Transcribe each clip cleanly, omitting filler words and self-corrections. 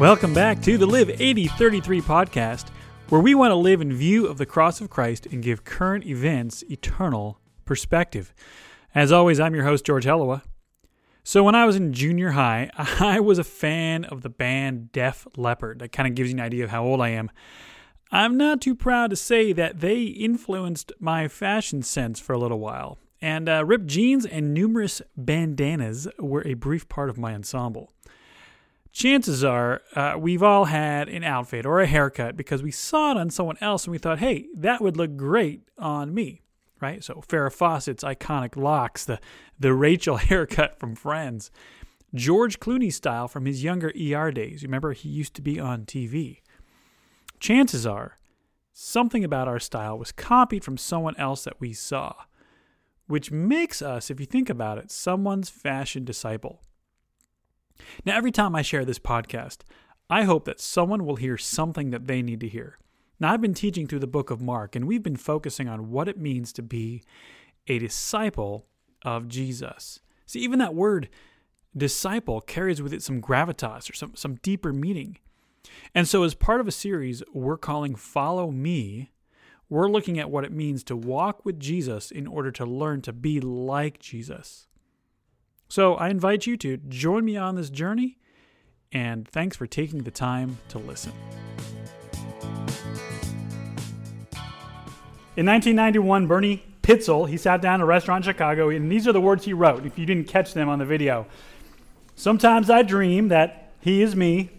Welcome back to the Live 8033 podcast, where we want to live in view of the cross of Christ and give current events eternal perspective. As always, I'm your host, George Hellowa. So when I was in junior high, I was a fan of the band Def Leppard. That kind of gives you an idea of how old I am. I'm not too proud to say that they influenced my fashion sense for a little while, and ripped jeans and numerous bandanas were a brief part of my ensemble. Chances are we've all had an outfit or a haircut because we saw it on someone else and we thought, hey, that would look great on me, right? So Farrah Fawcett's iconic locks, the Rachel haircut from Friends, George Clooney style from his younger ER days. Remember, he used to be on TV. Chances are something about our style was copied from someone else that we saw, which makes us, if you think about it, someone's fashion disciple. Now, every time I share this podcast, I hope that someone will hear something that they need to hear. Now, I've been teaching through the book of Mark, and we've been focusing on what it means to be a disciple of Jesus. See, even that word disciple carries with it some gravitas or some deeper meaning. And so as part of a series we're calling Follow Me, we're looking at what it means to walk with Jesus in order to learn to be like Jesus. So I invite you to join me on this journey, and thanks for taking the time to listen. In 1991, Bernie Pitzel, he sat down at a restaurant in Chicago, and these are the words he wrote, if you didn't catch them on the video. "Sometimes I dream that he is me.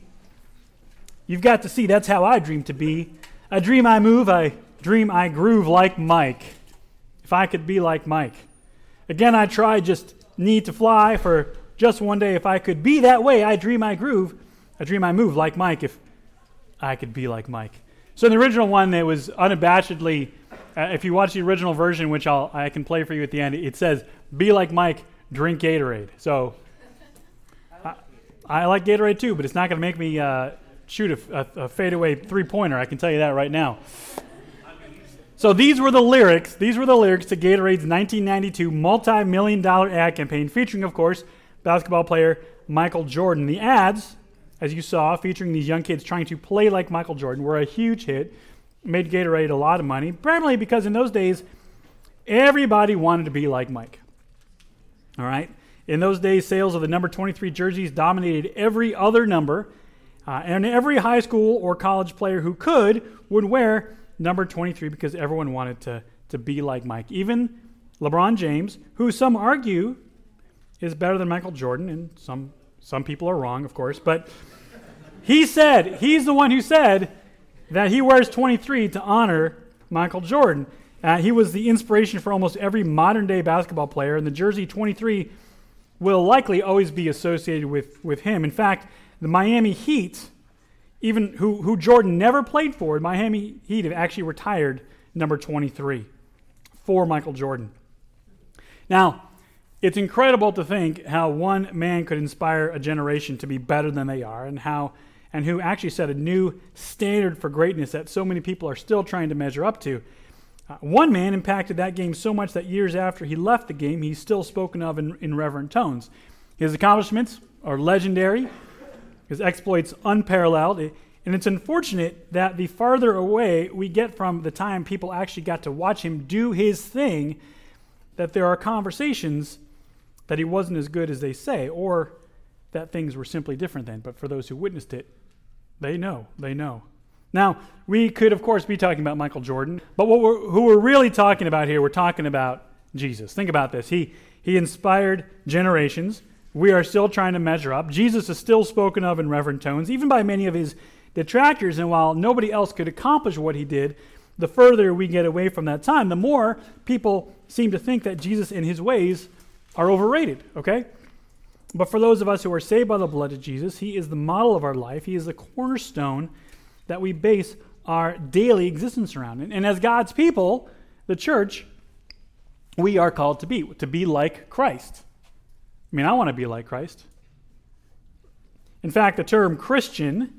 You've got to see, that's how I dream to be. I dream I move, I dream I groove like Mike. If I could be like Mike. Again, I try just... need to fly for just one day. If I could be that way, I dream I groove. I dream I move like Mike if I could be like Mike." So in the original one, it was unabashedly, if you watch the original version, which I can play for you at the end, it says, "Be like Mike, drink Gatorade." So I like Gatorade too, but it's not going to make me shoot a fadeaway three-pointer. I can tell you that right now. So these were the lyrics. These were the lyrics to Gatorade's 1992 multi-million-dollar ad campaign featuring, of course, basketball player Michael Jordan. The ads, as you saw, featuring these young kids trying to play like Michael Jordan, were a huge hit, made Gatorade a lot of money, primarily because in those days, everybody wanted to be like Mike. All right? In those days, sales of the number 23 jerseys dominated every other number, and every high school or college player who could would wear number 23 because everyone wanted to be like Mike. Even LeBron James, who some argue is better than Michael Jordan, and some people are wrong, of course, but he's the one who said that he wears 23 to honor Michael Jordan. He was the inspiration for almost every modern-day basketball player, and the jersey 23 will likely always be associated with him. In fact, the Miami Heat, even who Jordan never played for, Miami Heat have actually retired number 23 for Michael Jordan. Now, it's incredible to think how one man could inspire a generation to be better than they are, and who actually set a new standard for greatness that so many people are still trying to measure up to. One man impacted that game so much that years after he left the game, he's still spoken of in reverent tones. His accomplishments are legendary. His exploits unparalleled, and it's unfortunate that the farther away we get from the time people actually got to watch him do his thing, that there are conversations that he wasn't as good as they say, or that things were simply different then. But for those who witnessed it, they know. Now, we could, of course, be talking about Michael Jordan, but who we're really talking about here, we're talking about Jesus. Think about this. He inspired generations. We are still trying to measure up. Jesus is still spoken of in reverent tones, even by many of his detractors. And while nobody else could accomplish what he did, the further we get away from that time, the more people seem to think that Jesus and his ways are overrated, okay? But for those of us who are saved by the blood of Jesus, he is the model of our life. He is the cornerstone that we base our daily existence around. And as God's people, the church, we are called to be like Christ. I mean, I want to be like Christ. In fact, the term Christian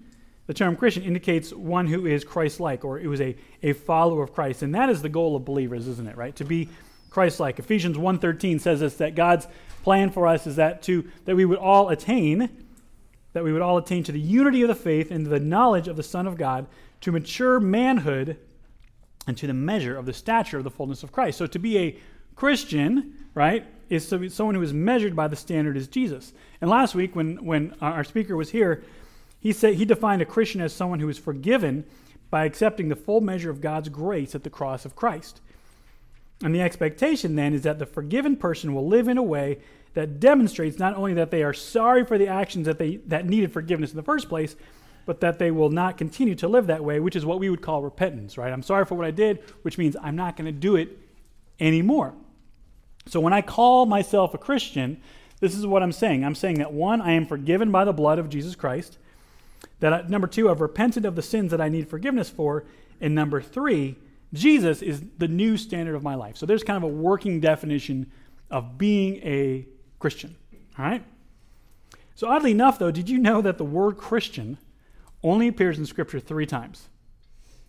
indicates one who is Christ-like, or it was a follower of Christ. And that is the goal of believers, isn't it, right? To be Christ-like. Ephesians 1:13 says us that God's plan for us is that we would all attain that we would all attain to the unity of the faith and the knowledge of the Son of God, to mature manhood, and to the measure of the stature of the fullness of Christ. So to be a Christian, right, is to be someone who is measured by the standard as Jesus. And last week, when our speaker was here, he said he defined a Christian as someone who is forgiven by accepting the full measure of God's grace at the cross of Christ. And the expectation then is that the forgiven person will live in a way that demonstrates not only that they are sorry for the actions that needed forgiveness in the first place, but that they will not continue to live that way, which is what we would call repentance, right? I'm sorry for what I did, which means I'm not going to do it anymore. So when I call myself a Christian, this is what I'm saying. I'm saying that, one, I am forgiven by the blood of Jesus Christ. That, number two, I've repented of the sins that I need forgiveness for. And number three, Jesus is the new standard of my life. So there's kind of a working definition of being a Christian, all right? So oddly enough, though, did you know that the word Christian only appears in Scripture 3 times?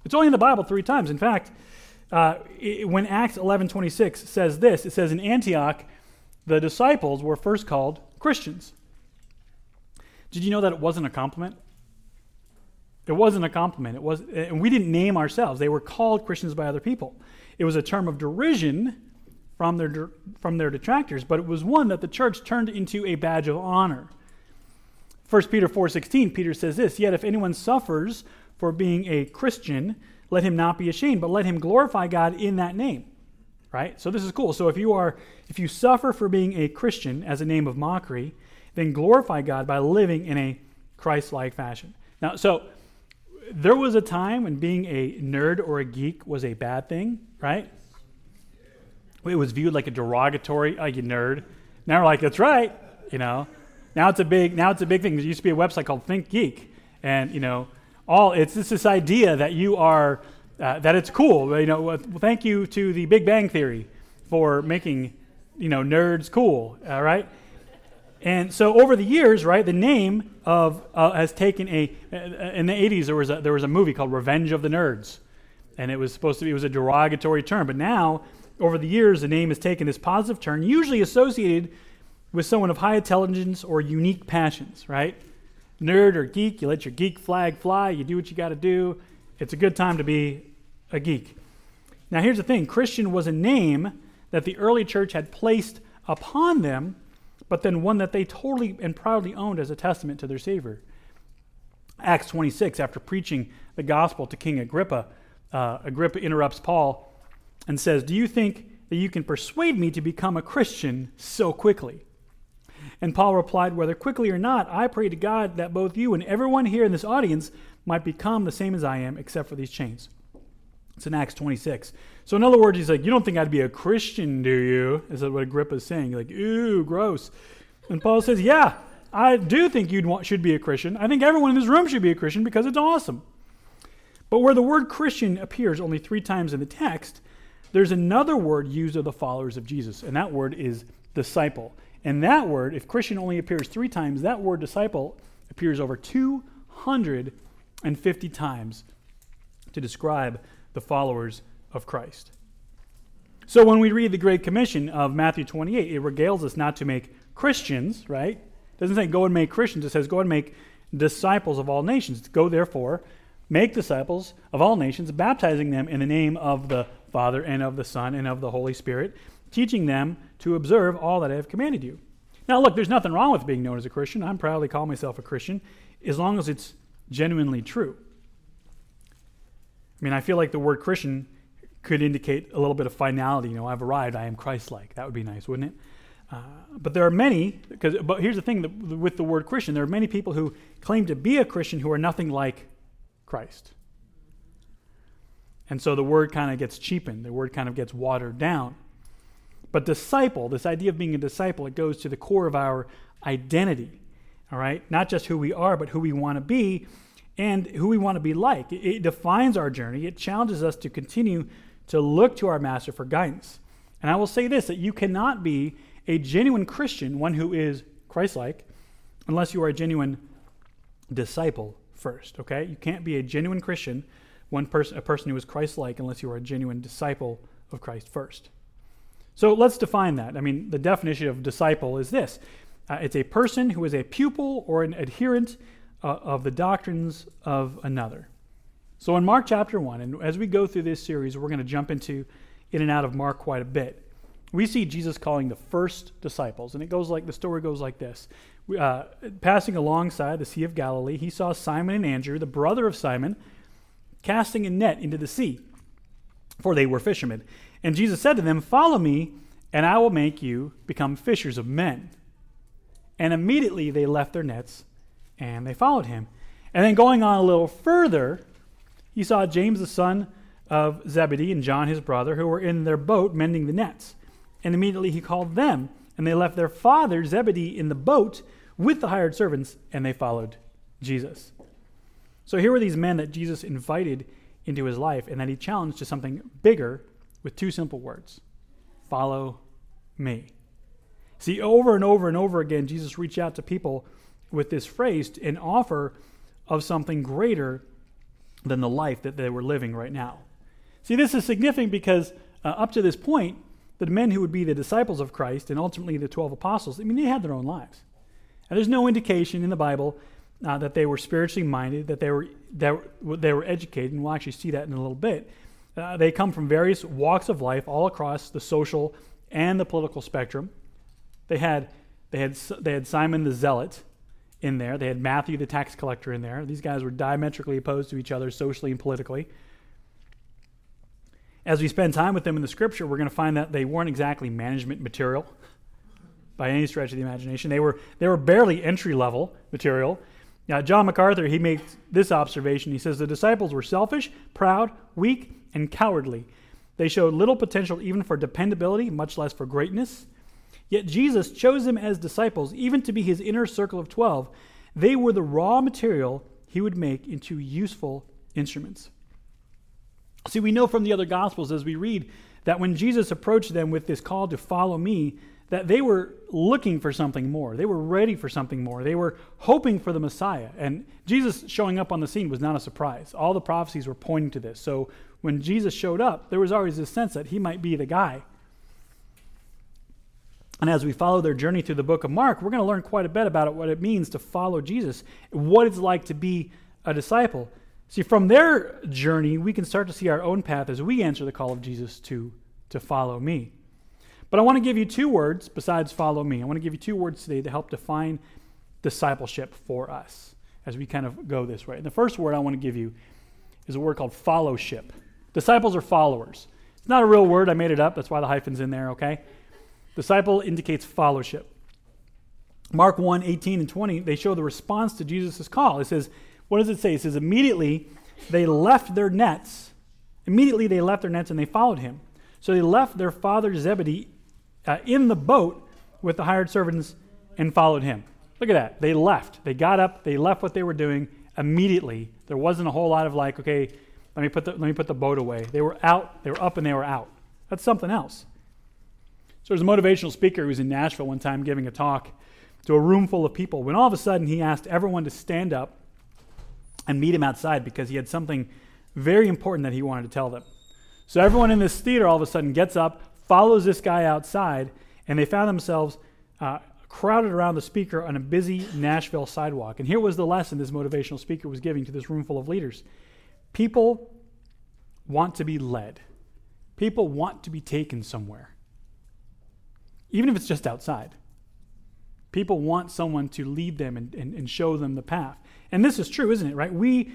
It's only in the Bible 3 times. In fact, when Acts 11:26 says this, it says, in Antioch, the disciples were first called Christians. Did you know that it wasn't a compliment? It wasn't a compliment. It was, and we didn't name ourselves. They were called Christians by other people. It was a term of derision from their detractors, but it was one that the church turned into a badge of honor. 1 Peter 4:16, Peter says this, yet if anyone suffers for being a Christian, let him not be ashamed, but let him glorify God in that name. Right? So this is cool. So if you suffer for being a Christian as a name of mockery, then glorify God by living in a Christ-like fashion. Now, so there was a time when being a nerd or a geek was a bad thing, right? It was viewed like a derogatory, like, oh, you nerd. Now we're like, that's right, you know. Now it's a big thing. There used to be a website called Think Geek, and you know, it's this idea that you are that it's cool. You know, well, thank you to the Big Bang Theory for making, you know, nerds cool. All right. And so over the years, right, the name of has taken in the 80s there was a movie called Revenge of the Nerds, and it was a derogatory term. But now, over the years, the name has taken this positive turn, usually associated with someone of high intelligence or unique passions, right? Nerd or geek, you let your geek flag fly, you do what you got to do. It's a good time to be a geek. Now here's the thing, Christian was a name that the early church had placed upon them, but then one that they totally and proudly owned as a testament to their Savior. Acts 26, after preaching the gospel to King Agrippa, Agrippa interrupts Paul and says, do you think that you can persuade me to become a Christian so quickly? And Paul replied, whether quickly or not, I pray to God that both you and everyone here in this audience might become the same as I am, except for these chains. It's in Acts 26. So in other words, he's like, you don't think I'd be a Christian, do you? Is that what Agrippa's saying? Like, ooh, gross. And Paul says, yeah, I do think should be a Christian. I think everyone in this room should be a Christian because it's awesome. But where the word Christian appears only 3 times in the text, there's another word used of the followers of Jesus, and that word is disciple. And that word, if Christian only appears 3 times, that word disciple appears over 250 times to describe the followers of Christ. So when we read the Great Commission of Matthew 28, it regales us not to make Christians, right? It doesn't say go and make Christians. It says go and make disciples of all nations. Go, therefore, make disciples of all nations, baptizing them in the name of the Father and of the Son and of the Holy Spirit, teaching them to observe all that I have commanded you. Now, look, there's nothing wrong with being known as a Christian. I proudly call myself a Christian, as long as it's genuinely true. I mean, I feel like the word Christian could indicate a little bit of finality. You know, I've arrived, I am Christ-like. That would be nice, wouldn't it? But there are many, but here's the thing with the word Christian, there are many people who claim to be a Christian who are nothing like Christ. And so the word kind of gets cheapened. The word kind of gets watered down. But disciple, this idea of being a disciple, it goes to the core of our identity, all right? Not just who we are, but who we want to be, and who we want to be like. It defines our journey. It challenges us to continue to look to our master for guidance. And I will say this, that you cannot be a genuine Christian, one who is Christ-like, unless you are a genuine disciple first, okay? You can't be a genuine Christian, a person who is Christ-like, unless you are a genuine disciple of Christ first. So let's define that. I mean, the definition of disciple is this. It's a person who is a pupil or an adherent of the doctrines of another. So in Mark chapter 1, and as we go through this series, we're going to jump into in and out of Mark quite a bit. We see Jesus calling the first disciples, and it goes like, the story goes like this. Passing alongside the Sea of Galilee, he saw Simon and Andrew, the brother of Simon, casting a net into the sea, for they were fishermen. And Jesus said to them, "Follow me, and I will make you become fishers of men." And immediately they left their nets, and they followed him. And then going on a little further, he saw James the son of Zebedee and John his brother, who were in their boat mending the nets. And immediately he called them, and they left their father Zebedee in the boat with the hired servants, and they followed Jesus. So here were these men that Jesus invited into his life, and that he challenged to something bigger with two simple words: follow me. See, over and over and over again, Jesus reached out to people with this phrase, an offer of something greater than the life that they were living right now. See, this is significant because up to this point, the men who would be the disciples of Christ and ultimately the 12 apostles, I mean, they had their own lives. And there's no indication in the Bible that they were spiritually minded, that they were educated, and we'll actually see that in a little bit. They come from various walks of life all across the social and the political spectrum. They had Simon the Zealot in there. They had Matthew the tax collector in there. These guys were diametrically opposed to each other socially and politically. As we spend time with them in the scripture, we're going to find that they weren't exactly management material by any stretch of the imagination. They were barely entry-level material. Now, John MacArthur, he makes this observation. He says, the disciples were selfish, proud, weak, and cowardly. They showed little potential even for dependability, much less for greatness. Yet Jesus chose them as disciples, even to be his inner circle of 12. They were the raw material he would make into useful instruments. See, we know from the other Gospels as we read that when Jesus approached them with this call to follow me, that they were looking for something more. They were ready for something more. They were hoping for the Messiah. And Jesus showing up on the scene was not a surprise. All the prophecies were pointing to this. So when Jesus showed up, there was always this sense that he might be the guy. And as we follow their journey through the book of Mark, we're going to learn quite a bit about it, what it means to follow Jesus, what it's like to be a disciple. See, from their journey, we can start to see our own path as we answer the call of Jesus to follow me. But I want to give you two words besides follow me. I want to give you two words today to help define discipleship for us as we kind of go this way. And the first word I want to give you is a word called followship. Disciples are followers. It's not a real word. I made it up. That's why the hyphen's in there, okay? Disciple indicates followship. Mark 1, 18 and 20, they show the response to Jesus' call. It says, what does it say? It says, immediately they left their nets and they followed him. So they left their father Zebedee in the boat with the hired servants and followed him. Look at that. They left. They got up. They left what they were doing immediately. There wasn't a whole lot of like, okay, let me put the boat away. They were out. They were up and they were out. That's something else. So there's a motivational speaker who was in Nashville one time giving a talk to a room full of people when all of a sudden he asked everyone to stand up and meet him outside because he had something very important that he wanted to tell them. So everyone in this theater all of a sudden gets up, follows this guy outside, and they found themselves crowded around the speaker on a busy Nashville sidewalk. And here was the lesson this motivational speaker was giving to this room full of leaders. People want to be led. People want to be taken somewhere. Even if it's just outside. People want someone to lead them and show them the path. And this is true, isn't it, right? We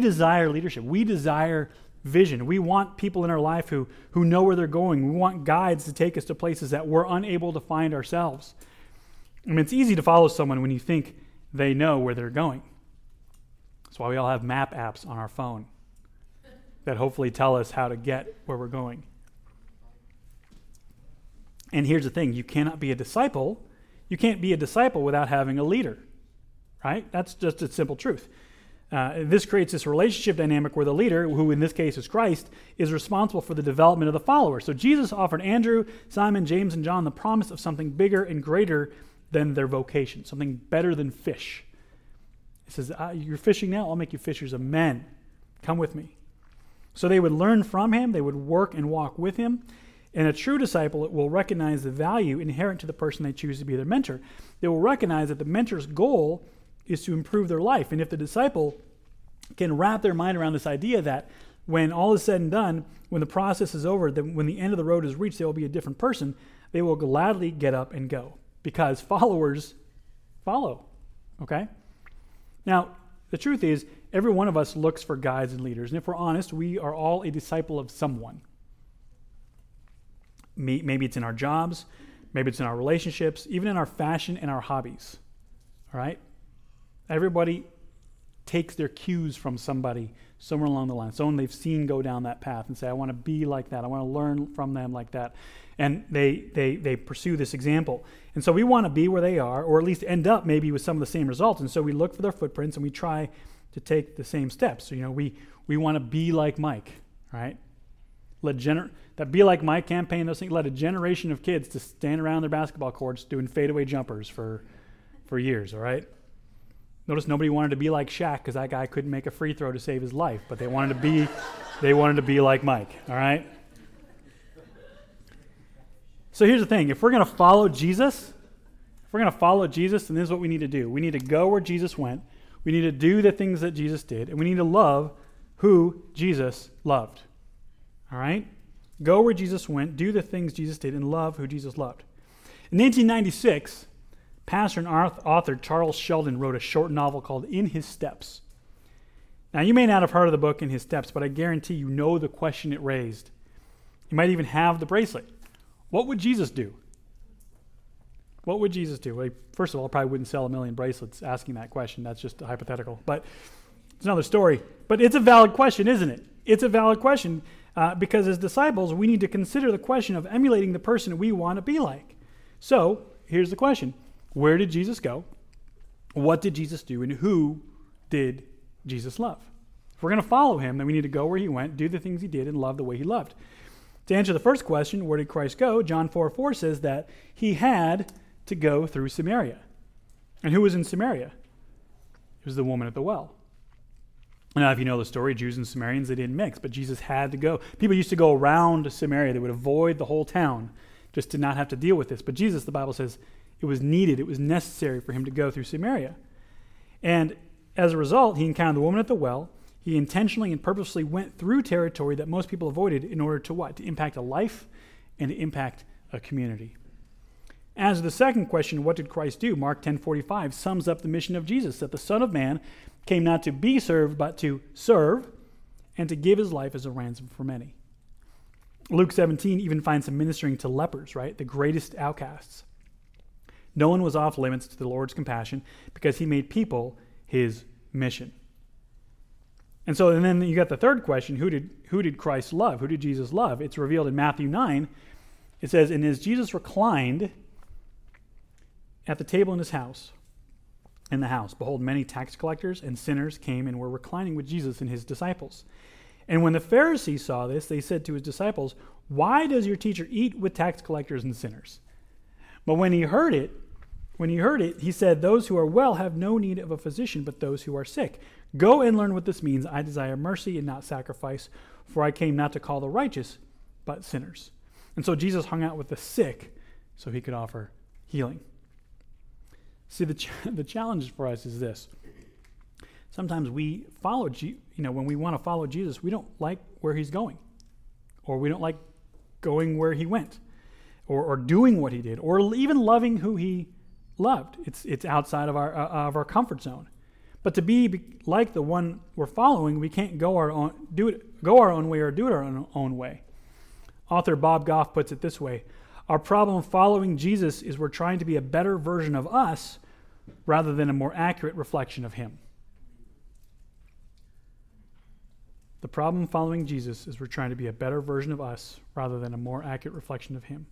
desire leadership. We desire vision. We want people in our life who know where they're going. We want guides to take us to places that we're unable to find ourselves. I mean, it's easy to follow someone when you think they know where they're going. That's why we all have map apps on our phone that hopefully tell us how to get where we're going. And here's the thing, you can't be a disciple without having a leader, right? That's just a simple truth. This creates this relationship dynamic where the leader, who in this case is Christ, is responsible for the development of the follower. So Jesus offered Andrew, Simon, James, and John the promise of something bigger and greater than their vocation, something better than fish. He says, you're fishing now? I'll make you fishers of men. Come with me. So they would learn from him. They would work and walk with him. And a true disciple will recognize the value inherent to the person they choose to be their mentor. They will recognize that the mentor's goal is to improve their life. And if the disciple can wrap their mind around this idea that when all is said and done, when the process is over, then when the end of the road is reached, they will be a different person, they will gladly get up and go, because followers follow, okay? Now, the truth is, every one of us looks for guides and leaders, and if we're honest, we are all a disciple of someone. Maybe it's in our jobs, maybe it's in our relationships, even in our fashion and our hobbies, all right? Everybody takes their cues from somebody somewhere along the line, someone they've seen go down that path and say, I want to be like that, I want to learn from them like that. And they pursue this example. And so we want to be where they are, or at least end up maybe with some of the same results. And so we look for their footprints and we try to take the same steps. So, you know, we want to be like Mike, right? That Be Like Mike campaign, those things led a generation of kids to stand around their basketball courts doing fadeaway jumpers for years, all right? Notice nobody wanted to be like Shaq because that guy couldn't make a free throw to save his life, but they wanted to be like Mike, all right? So here's the thing, if we're going to follow Jesus, then this is what we need to do. We need to go where Jesus went, we need to do the things that Jesus did, and we need to love who Jesus loved, all right? Go where Jesus went, do the things Jesus did, and love who Jesus loved. In 1996, pastor and author Charles Sheldon wrote a short novel called In His Steps. Now, you may not have heard of the book In His Steps, but I guarantee you know the question it raised. You might even have the bracelet. What would Jesus do? What would Jesus do? Well, first of all, I probably wouldn't sell a million bracelets asking that question. That's just a hypothetical, but it's another story. But it's a valid question, isn't it? It's a valid question because as disciples, we need to consider the question of emulating the person we want to be like. So here's the question. Where did Jesus go? What did Jesus do? And who did Jesus love? If we're going to follow him, then we need to go where he went, do the things he did, and love the way he loved. To answer the first question, where did Christ go? John 4:4 says that he had to go through Samaria. And who was in Samaria? It was the woman at the well. Now, if you know the story, Jews and Samaritans, they didn't mix, but Jesus had to go. People used to go around Samaria. They would avoid the whole town just to not have to deal with this. But Jesus, the Bible says, it was needed, it was necessary for him to go through Samaria. And as a result, he encountered the woman at the well. He intentionally and purposely went through territory that most people avoided in order to what? To impact a life and to impact a community. As to the second question, what did Christ do? Mark 10:45 sums up the mission of Jesus, that the Son of Man came not to be served, but to serve and to give his life as a ransom for many. Luke 17 even finds him ministering to lepers, right? The greatest outcasts. No one was off limits to the Lord's compassion because he made people his mission. And so, and then you got the third question, who did Christ love? Who did Jesus love? It's revealed in Matthew 9. It says, and as Jesus reclined at the table in the house, behold, many tax collectors and sinners came and were reclining with Jesus and his disciples. And when the Pharisees saw this, they said to his disciples, why does your teacher eat with tax collectors and sinners? But when he heard it, he said, those who are well have no need of a physician, but those who are sick. Go and learn what this means. I desire mercy and not sacrifice, for I came not to call the righteous, but sinners. And so Jesus hung out with the sick so he could offer healing. See, the challenge for us is this. Sometimes we follow, when we want to follow Jesus, we don't like where he's going, or we don't like going where he went. Or doing what he did, or even loving who he loved. It's outside of our comfort zone. But to be like the one we're following, we can't go our own way or do it our own way. Author Bob Goff puts it this way: our problem following Jesus is we're trying to be a better version of us rather than a more accurate reflection of him. The problem following Jesus is we're trying to be a better version of us rather than a more accurate reflection of him.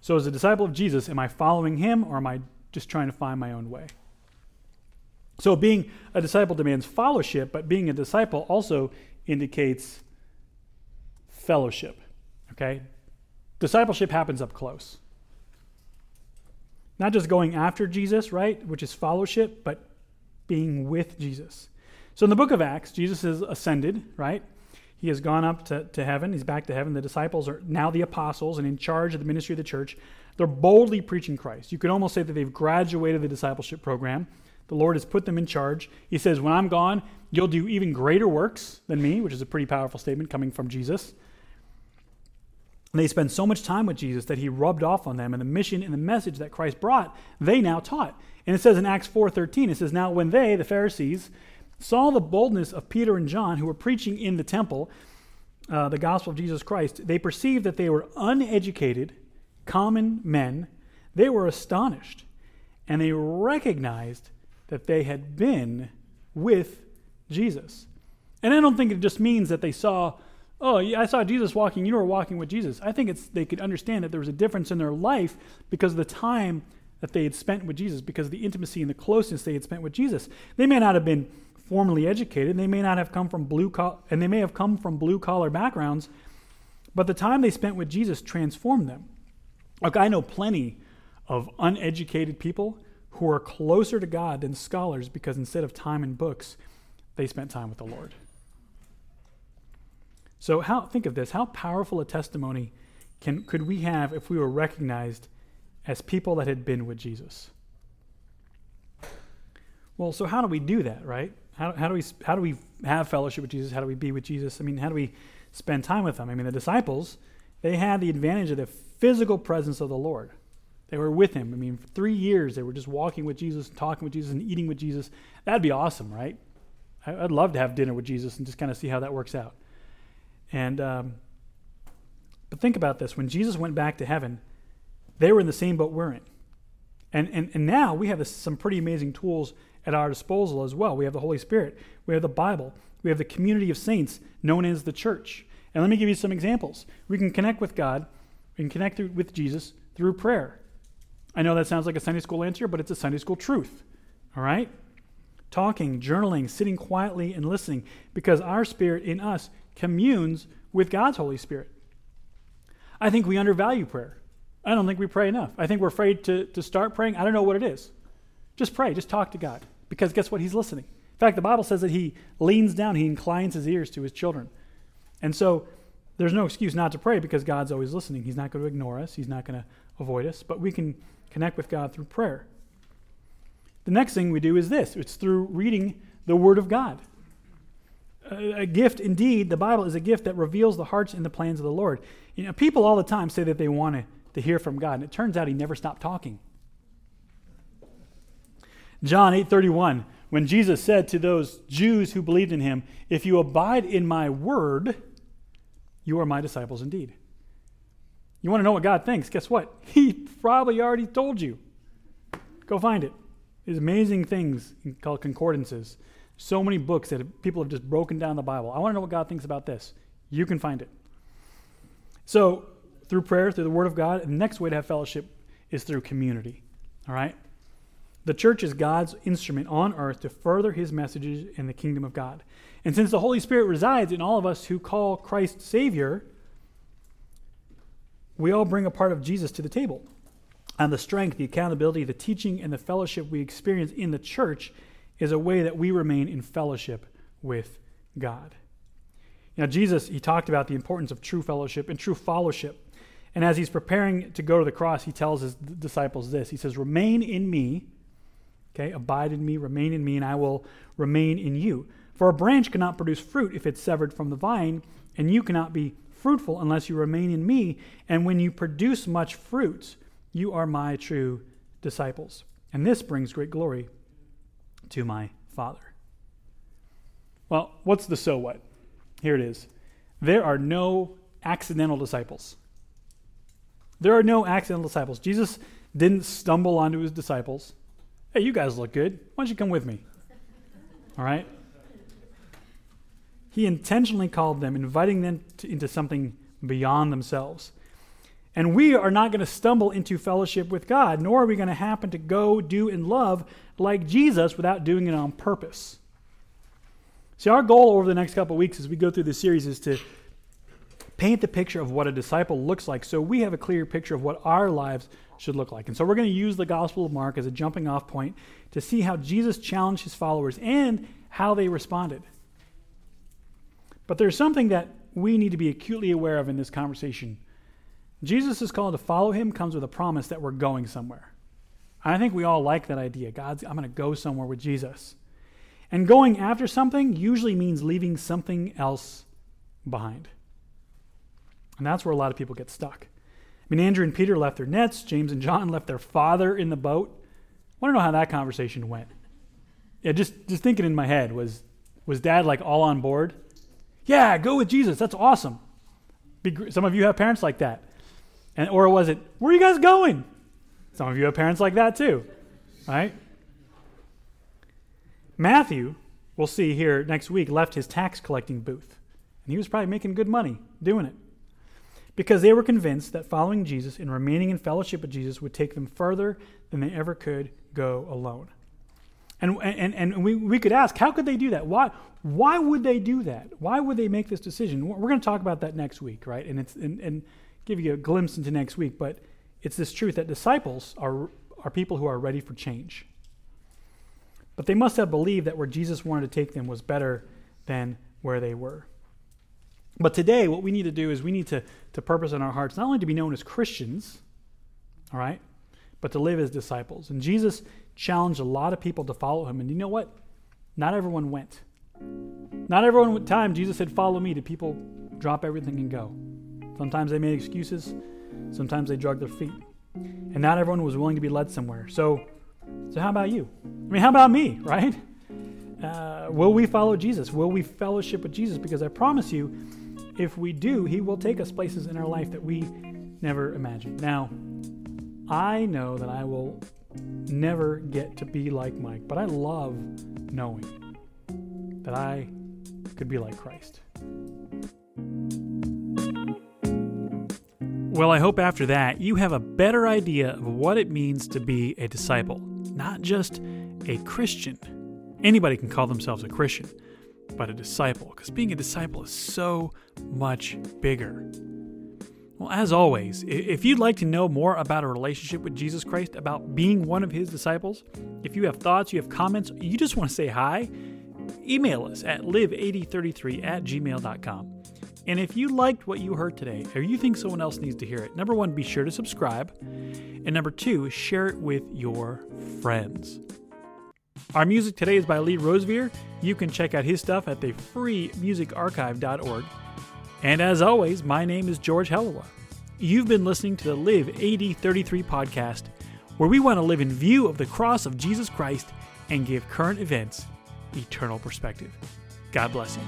So as a disciple of Jesus, am I following him, or am I just trying to find my own way? So being a disciple demands followership, but being a disciple also indicates fellowship, okay? Discipleship happens up close. Not just going after Jesus, right, which is followership, but being with Jesus. So in the book of Acts, Jesus is ascended, right? He has gone up to heaven. He's back to heaven. The disciples are now the apostles and in charge of the ministry of the church. They're boldly preaching Christ. You could almost say that they've graduated the discipleship program. The Lord has put them in charge. He says, when I'm gone, you'll do even greater works than me, which is a pretty powerful statement coming from Jesus. And they spend so much time with Jesus that he rubbed off on them. And the mission and the message that Christ brought, they now taught. And it says in Acts 4:13, it says, now when they, the Pharisees, saw the boldness of Peter and John, who were preaching in the temple, the gospel of Jesus Christ, they perceived that they were uneducated, common men. They were astonished, and they recognized that they had been with Jesus. And I don't think it just means that they saw, oh, I saw Jesus walking, you were walking with Jesus. I think it's they could understand that there was a difference in their life because of the time that they had spent with Jesus, because of the intimacy and the closeness they had spent with Jesus. They may not have been formally educated, and they may not have come from blue collar backgrounds, but the time they spent with Jesus transformed them. Look, I know plenty of uneducated people who are closer to God than scholars because instead of time in books, they spent time with the Lord. So think of this, how powerful a testimony could we have if we were recognized as people that had been with Jesus? Well, so how do we do that, right? How do we have fellowship with Jesus? How do we be with Jesus? I mean, how do we spend time with them? I mean, the disciples, they had the advantage of the physical presence of the Lord. They were with him. I mean, for 3 years, they were just walking with Jesus, talking with Jesus, and eating with Jesus. That'd be awesome, right? I'd love to have dinner with Jesus and just kind of see how that works out. And but think about this. When Jesus went back to heaven, they were in the same boat we're in. And now we have some pretty amazing tools at our disposal as well. We have the Holy Spirit. We have the Bible. We have the community of saints known as the church. And let me give you some examples. We can connect with God. We can connect with Jesus through prayer. I know that sounds like a Sunday school answer, but it's a Sunday school truth. All right? Talking, journaling, sitting quietly and listening, because our spirit in us communes with God's Holy Spirit. I think we undervalue prayer. I don't think we pray enough. I think we're afraid to start praying. I don't know what it is. Just pray. Just talk to God. Because guess what? He's listening. In fact, the Bible says that he leans down. He inclines his ears to his children. And so there's no excuse not to pray because God's always listening. He's not going to ignore us. He's not going to avoid us. But we can connect with God through prayer. The next thing we do is this. It's through reading the Word of God. A gift, indeed, the Bible is a gift that reveals the hearts and the plans of the Lord. You know, people all the time say that they want to hear from God. And it turns out he never stopped talking. John 8:31, when Jesus said to those Jews who believed in him, if you abide in my word, you are my disciples indeed. You want to know what God thinks? Guess what? He probably already told you. Go find it. There's amazing things called concordances. So many books that people have just broken down the Bible. I want to know what God thinks about this. You can find it. So through prayer, through the word of God, and the next way to have fellowship is through community. All right? The church is God's instrument on earth to further his messages in the kingdom of God. And since the Holy Spirit resides in all of us who call Christ Savior, we all bring a part of Jesus to the table. And the strength, the accountability, the teaching, and the fellowship we experience in the church is a way that we remain in fellowship with God. Now, Jesus, he talked about the importance of true fellowship and true followership. And as he's preparing to go to the cross, he tells his disciples this. He says, remain in me. Okay, abide in me, remain in me, and I will remain in you. For a branch cannot produce fruit if it's severed from the vine, and you cannot be fruitful unless you remain in me. And when you produce much fruit, you are my true disciples. And this brings great glory to my Father. Well, what's the so what? Here it is. There are no accidental disciples. There are no accidental disciples. Jesus didn't stumble onto his disciples. Hey, you guys look good. Why don't you come with me? All right? He intentionally called them, inviting them into something beyond themselves. And we are not going to stumble into fellowship with God, nor are we going to happen to go, do, and love like Jesus without doing it on purpose. See, our goal over the next couple of weeks as we go through this series is to paint the picture of what a disciple looks like so we have a clear picture of what our lives should look like. And so we're going to use the Gospel of Mark as a jumping off point to see how Jesus challenged his followers and how they responded. But there's something that we need to be acutely aware of in this conversation. Jesus' call to follow him comes with a promise that we're going somewhere. I think we all like that idea. I'm going to go somewhere with Jesus. And going after something usually means leaving something else behind. And that's where a lot of people get stuck. I mean, Andrew and Peter left their nets. James and John left their father in the boat. I want to know how that conversation went. Yeah, just thinking in my head, was Dad like all on board? Yeah, go with Jesus. That's awesome. Some of you have parents like that. Or was it, where are you guys going? Some of you have parents like that too, right? Matthew, we'll see here next week, left his tax collecting booth. And he was probably making good money doing it. Because they were convinced that following Jesus and remaining in fellowship with Jesus would take them further than they ever could go alone. And we could ask, how could they do that? Why would they do that? Why would they make this decision? We're going to talk about that next week, right? And it's and give you a glimpse into next week, but it's this truth that disciples are people who are ready for change. But they must have believed that where Jesus wanted to take them was better than where they were. But today, what we need to do is we need to purpose in our hearts not only to be known as Christians, all right, but to live as disciples. And Jesus challenged a lot of people to follow him. And you know what? Not everyone went. Not everyone with time. Jesus said, follow me. Did people drop everything and go? Sometimes they made excuses. Sometimes they dragged their feet. And not everyone was willing to be led somewhere. So how about you? I mean, how about me, right? Will we follow Jesus? Will we fellowship with Jesus? Because I promise you, if we do, he will take us places in our life that we never imagined. Now, I know that I will never get to be like Mike, but I love knowing that I could be like Christ. Well, I hope after that you have a better idea of what it means to be a disciple, not just a Christian. Anybody can call themselves a Christian, but a disciple, because being a disciple is so much bigger. Well, as always, if you'd like to know more about a relationship with Jesus Christ, about being one of his disciples, if you have thoughts, you have comments, you just want to say hi, email us at live8033@gmail.com. And if you liked what you heard today, or you think someone else needs to hear it, 1, be sure to subscribe. And 2, share it with your friends. Our music today is by Lee Rosevere. You can check out his stuff at the freemusicarchive.org. And as always, my name is George Helwa. You've been listening to the Live AD 33 podcast, where we want to live in view of the cross of Jesus Christ and give current events eternal perspective. God bless you.